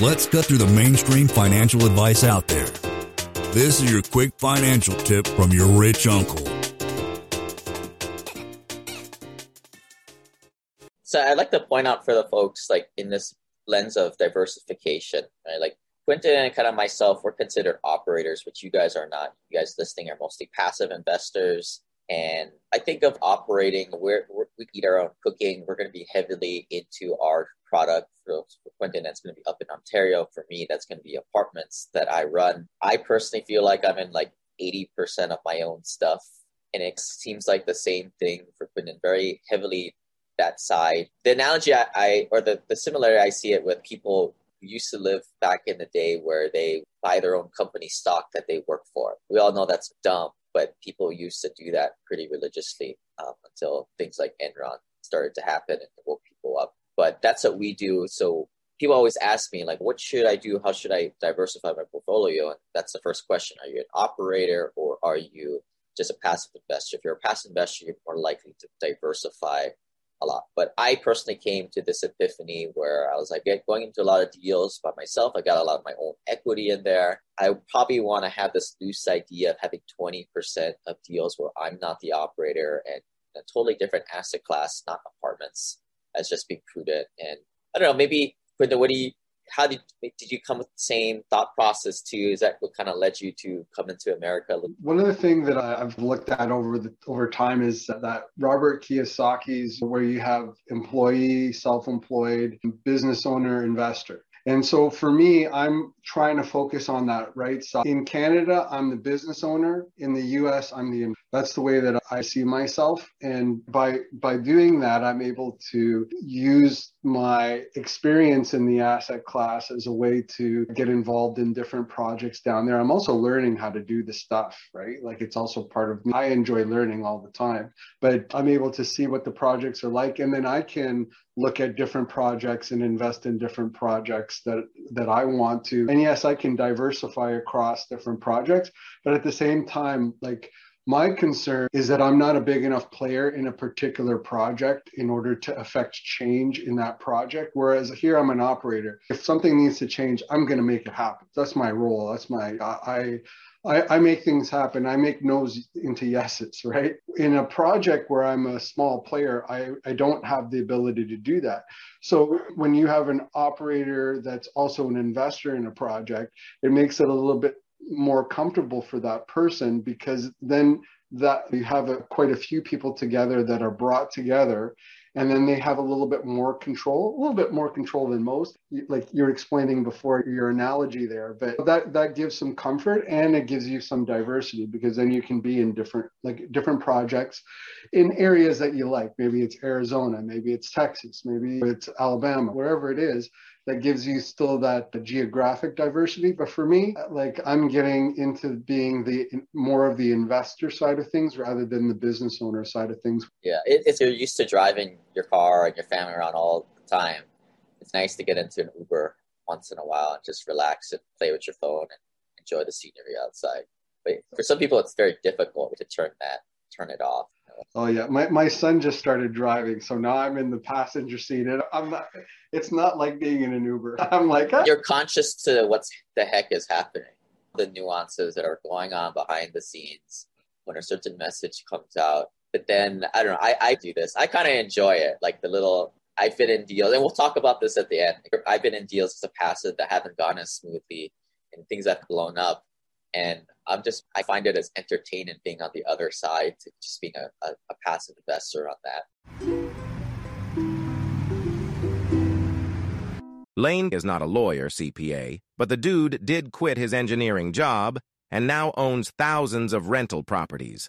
Let's cut through the mainstream financial advice out there. This is your quick financial tip from your rich uncle. So I'd like to point out for the folks, like, in this lens of diversification, right? Like, Quentin and kind of myself, we're considered operators, which you guys are not. You guys listening are mostly passive investors. And I think of operating, we eat our own cooking. We're going to be heavily into our product. For Quentin, that's going to be up in Ontario. For me, that's going to be apartments that I run. I personally feel like I'm in like 80% of my own stuff. And it seems like the same thing for Quentin, very heavily that side. The analogy the similarity I see it with people used to live back in the day where they buy their own company stock that they work for. We all know that's dumb, but people used to do that pretty religiously until things like Enron started to happen and woke people up. But that's what we do. So people always ask me, like, what should I do? How should I diversify my portfolio? And that's the first question. Are you an operator or are you just a passive investor? If you're a passive investor, you're more likely to diversify a lot. But I personally came to this epiphany where I was like going into a lot of deals by myself. I got a lot of my own equity in there. I probably want to have this loose idea of having 20% of deals where I'm not the operator and a totally different asset class, not apartments, as just being prudent. And I don't know, maybe Quentin, how did you come with the same thought process too? Is that what kind of led you to come into America? One of the things that I've looked at over time is that Robert Kiyosaki's, where you have employee, self-employed, business owner, investor. And so for me, I'm trying to focus on that right side. In Canada, I'm the business owner. In the US, I'm the investor. That's the way that I see myself. And by doing that, I'm able to use my experience in the asset class as a way to get involved in different projects down there. I'm also learning how to do the stuff, right? Like, it's also part of me. I enjoy learning all the time, but I'm able to see what the projects are like. And then I can look at different projects and invest in different projects that I want to. And yes, I can diversify across different projects, but at the same time, like, my concern is that I'm not a big enough player in a particular project in order to affect change in that project. Whereas here I'm an operator. If something needs to change, I'm going to make it happen. That's my role. That's my, I make things happen. I make no's into yeses, right? In a project where I'm a small player, I don't have the ability to do that. So when you have an operator that's also an investor in a project, it makes it a little bit more comfortable for that person, because then that you have quite a few people together that are brought together, and then they have a little bit more control than most, like you're explaining before, your analogy there. But that gives some comfort, and it gives you some diversity, because then you can be in different projects in areas that you like. Maybe it's Arizona, maybe it's Texas, maybe it's Alabama, wherever it is. That gives you still that geographic diversity. But for me, like, I'm getting into being the more of the investor side of things rather than the business owner side of things. Yeah, if you're used to driving your car and your family around all the time, it's nice to get into an Uber once in a while and just relax and play with your phone and enjoy the scenery outside. But for some people, it's very difficult to turn it off. Oh yeah, my son just started driving, so now I'm in the passenger seat, and it's not like being in an Uber. I'm like, ah. You're conscious to what the heck is happening, the nuances that are going on behind the scenes when a certain message comes out. But then, I don't know, I do this. I kind of enjoy it, like I've been in deals, and we'll talk about this at the end. I've been in deals as a passive that haven't gone as smoothly, and things have blown up. And I find it as entertaining being on the other side to just being a passive investor on that. Lane is not a lawyer, CPA, but the dude did quit his engineering job and now owns thousands of rental properties.